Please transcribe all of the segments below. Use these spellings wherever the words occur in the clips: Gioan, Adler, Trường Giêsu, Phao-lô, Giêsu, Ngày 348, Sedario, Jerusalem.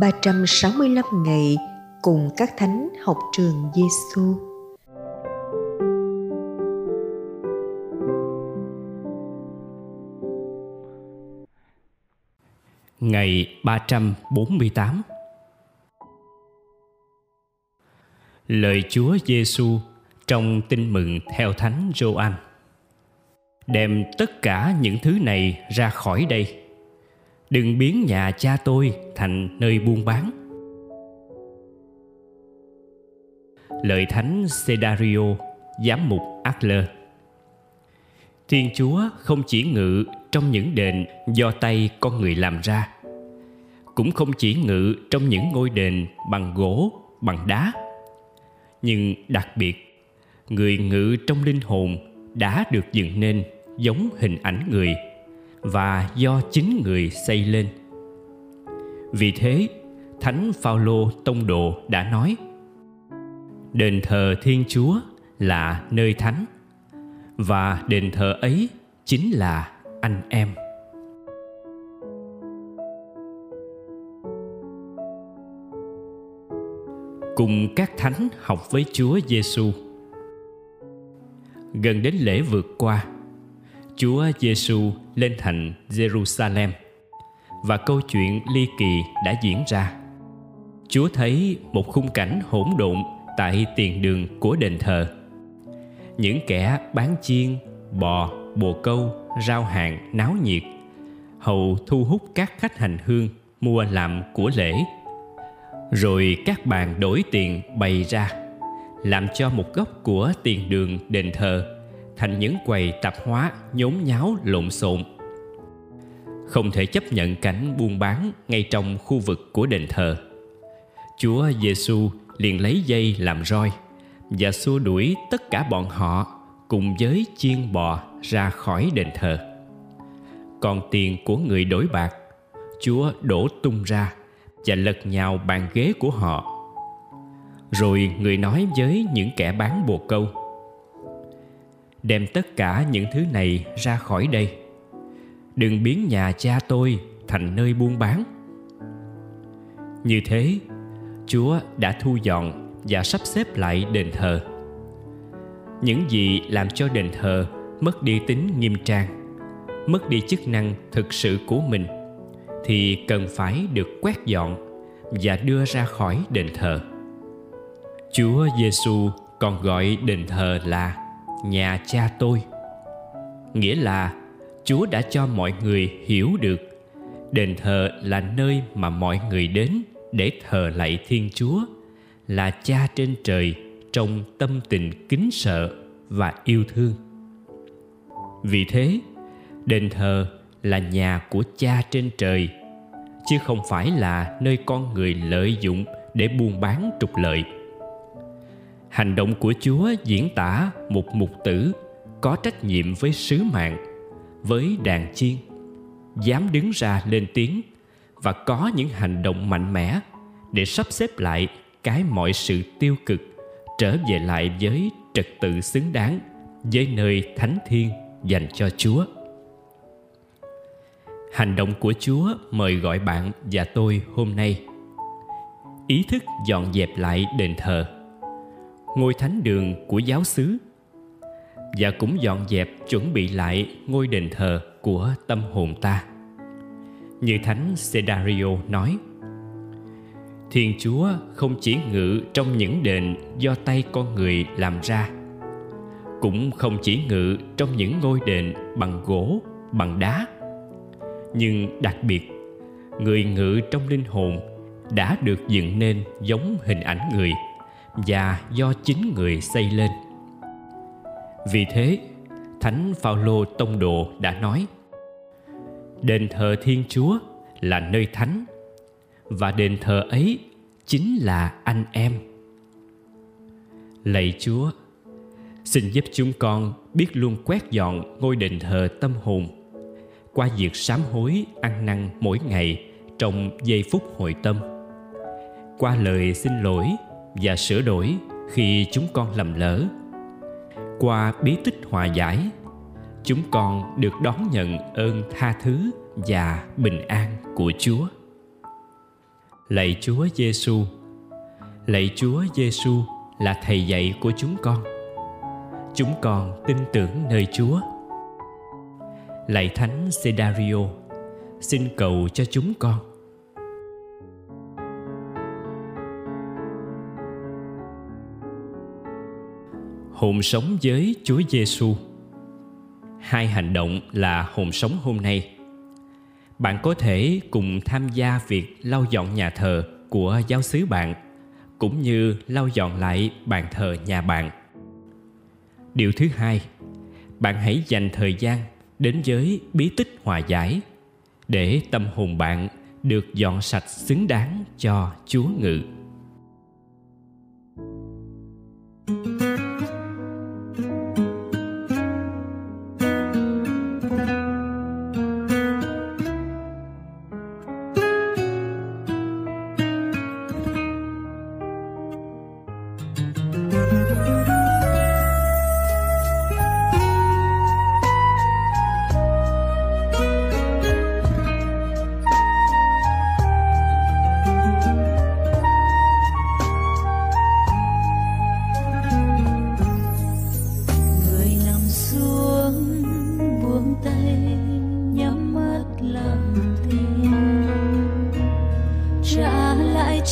365 ngày cùng các thánh học Trường Giêsu. Ngày 348. Lời Chúa Giêsu trong Tin Mừng theo Thánh Gioan. Đem tất cả những thứ này ra khỏi đây. Đừng biến nhà cha tôi thành nơi buôn bán. Lời Thánh Sedario, giám mục Adler. Thiên Chúa không chỉ ngự trong những đền do tay con người làm ra, cũng không chỉ ngự trong những ngôi đền bằng gỗ, bằng đá, nhưng đặc biệt người ngự trong linh hồn đã được dựng nên giống hình ảnh người và do chính người xây lên. Vì thế, Thánh Phao-lô tông đồ đã nói: đền thờ Thiên Chúa là nơi thánh, và đền thờ ấy chính là anh em. Cùng các thánh học với Chúa Giêsu. Gần đến lễ vượt qua, Chúa Giêsu lên thành Jerusalem và câu chuyện ly kỳ đã diễn ra. Chúa thấy một khung cảnh hỗn độn tại tiền đường của đền thờ. Những kẻ bán chiên, bò, bồ câu, rau hàng náo nhiệt, hầu thu hút các khách hành hương mua làm của lễ. Rồi các bàn đổi tiền bày ra, làm cho một góc của tiền đường đền thờ thành những quầy tạp hóa nhốn nháo lộn xộn. Không thể chấp nhận cảnh buôn bán ngay trong khu vực của đền thờ. Chúa Giêsu liền lấy dây làm roi và xua đuổi tất cả bọn họ cùng với chiên bò ra khỏi đền thờ. Còn tiền của người đổi bạc, Chúa đổ tung ra và lật nhào bàn ghế của họ. Rồi người nói với những kẻ bán bồ câu: đem tất cả những thứ này ra khỏi đây. Đừng biến nhà cha tôi thành nơi buôn bán. Như thế, Chúa đã thu dọn và sắp xếp lại đền thờ. Những gì làm cho đền thờ mất đi tính nghiêm trang, mất đi chức năng thực sự của mình, thì cần phải được quét dọn và đưa ra khỏi đền thờ. Chúa Giêsu còn gọi đền thờ là nhà cha tôi, nghĩa là Chúa đã cho mọi người hiểu được đền thờ là nơi mà mọi người đến để thờ lạy Thiên Chúa, là Cha trên trời, trong tâm tình kính sợ và yêu thương. Vì thế, đền thờ là nhà của Cha trên trời, chứ không phải là nơi con người lợi dụng để buôn bán trục lợi. Hành động của Chúa diễn tả một mục tử có trách nhiệm với sứ mạng, với đàn chiên, dám đứng ra lên tiếng và có những hành động mạnh mẽ để sắp xếp lại cái mọi sự tiêu cực trở về lại với trật tự xứng đáng với nơi thánh thiên dành cho Chúa. Hành động của Chúa mời gọi bạn và tôi hôm nay ý thức dọn dẹp lại đền thờ, ngôi thánh đường của giáo xứ, và cũng dọn dẹp chuẩn bị lại ngôi đền thờ của tâm hồn ta. Như Thánh Sedario nói: Thiên Chúa không chỉ ngự trong những đền do tay con người làm ra, cũng không chỉ ngự trong những ngôi đền bằng gỗ, bằng đá, nhưng đặc biệt người ngự trong linh hồn đã được dựng nên giống hình ảnh người và do chính người xây lên. Vì thế, Thánh Phao-lô tông đồ đã nói: đền thờ Thiên Chúa là nơi thánh, và đền thờ ấy chính là anh em. Lạy Chúa, xin giúp chúng con biết luôn quét dọn ngôi đền thờ tâm hồn qua việc sám hối ăn năn mỗi ngày trong giây phút hồi tâm, qua lời xin lỗi và sửa đổi khi chúng con lầm lỡ, qua bí tích hòa giải chúng con được đón nhận ơn tha thứ và bình an của Chúa. Lạy Chúa Giêsu, lạy Chúa Giêsu là thầy dạy của chúng con. Chúng con tin tưởng nơi Chúa. Lạy Thánh Sedario, xin cầu cho chúng con. Hồn sống với Chúa Giêsu. Hai hành động là hồn sống hôm nay. Bạn có thể cùng tham gia việc lau dọn nhà thờ của giáo xứ bạn, cũng như lau dọn lại bàn thờ nhà bạn. Điều thứ hai, bạn hãy dành thời gian đến với bí tích hòa giải để tâm hồn bạn được dọn sạch xứng đáng cho Chúa ngự.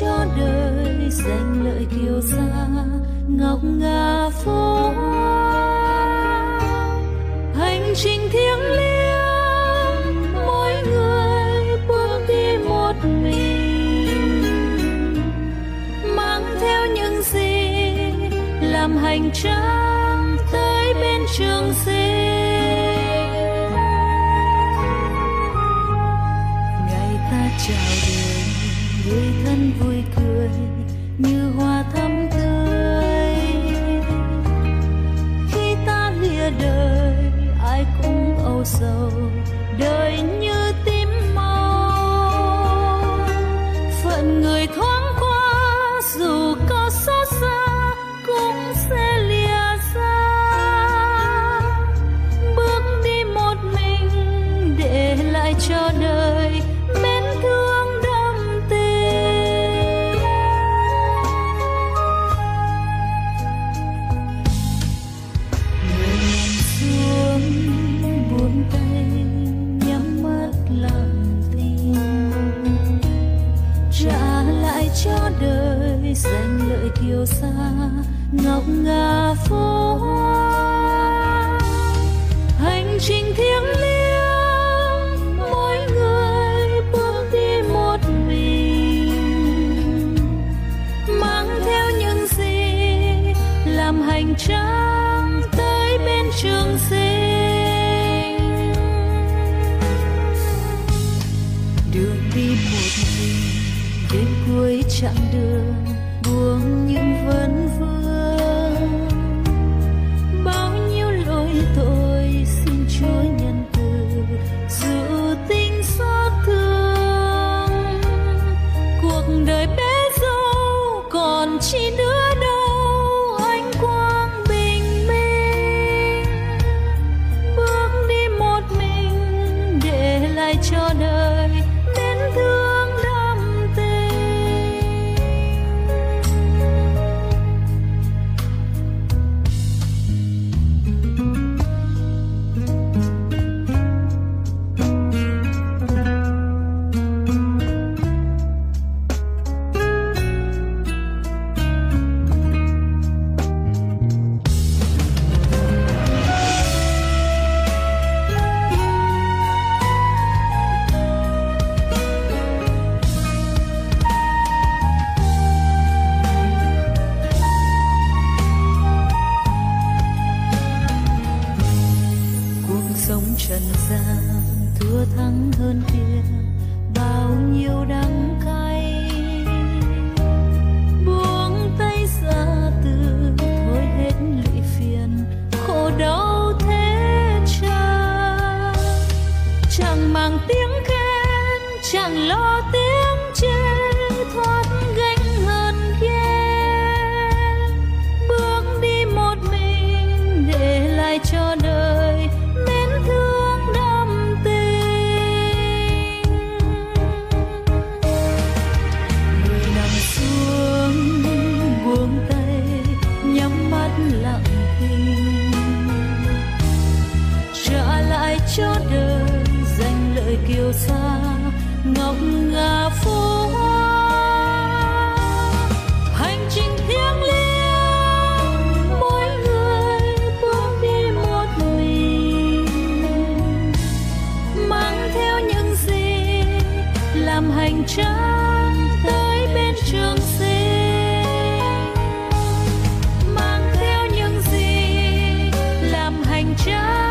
Cho đời danh lợi kiều xa ngọc ngà phố hành trình thiêng liêng, mỗi người bước đi một mình, mang theo những gì làm hành trang tới bên Trường Giêsu. Ngày ta chào đời, người thân vui cười như hoa thắm tươi. Khi ta lìa đời, ai cũng âu sầu, đời như tím màu. Phận người thoáng qua, dù có xót xa cũng sẽ lìa xa. Bước đi một mình để lại cho đời. Danh lợi kiều xa ngọc ngà phố hành trình thiêng liêng, mỗi người bước đi một mình, mang theo những gì làm hành trang tới bên Trường Sinh. Đường đi một mình đến cuối chặng đường, buông những vấn vương, bao nhiêu lỗi tôi xin Chúa nhân từ dịu tình xót thương. Cuộc đời bé dâu còn chỉ nữa đâu ánh quang bình minh, bước đi một mình để lại cho đời mến thương. Trần gian thua thắng hơn kia bao nhiêu đắng cay, buông tay ra từ thôi hết lụy phiền khổ đau thế cha. Chẳng mang tiếng khen, chẳng lo tiếng chê, thoát gánh hơn ghét, bước đi một mình để lại cho đời mến thương. cho đời dành lời kiều sa ngọc ngà phố hoa. Hành trình thiêng liêng mỗi người bước đi một mình, mang theo những gì làm hành trang tới bên Trường Giêsu, mang theo những gì làm hành trang.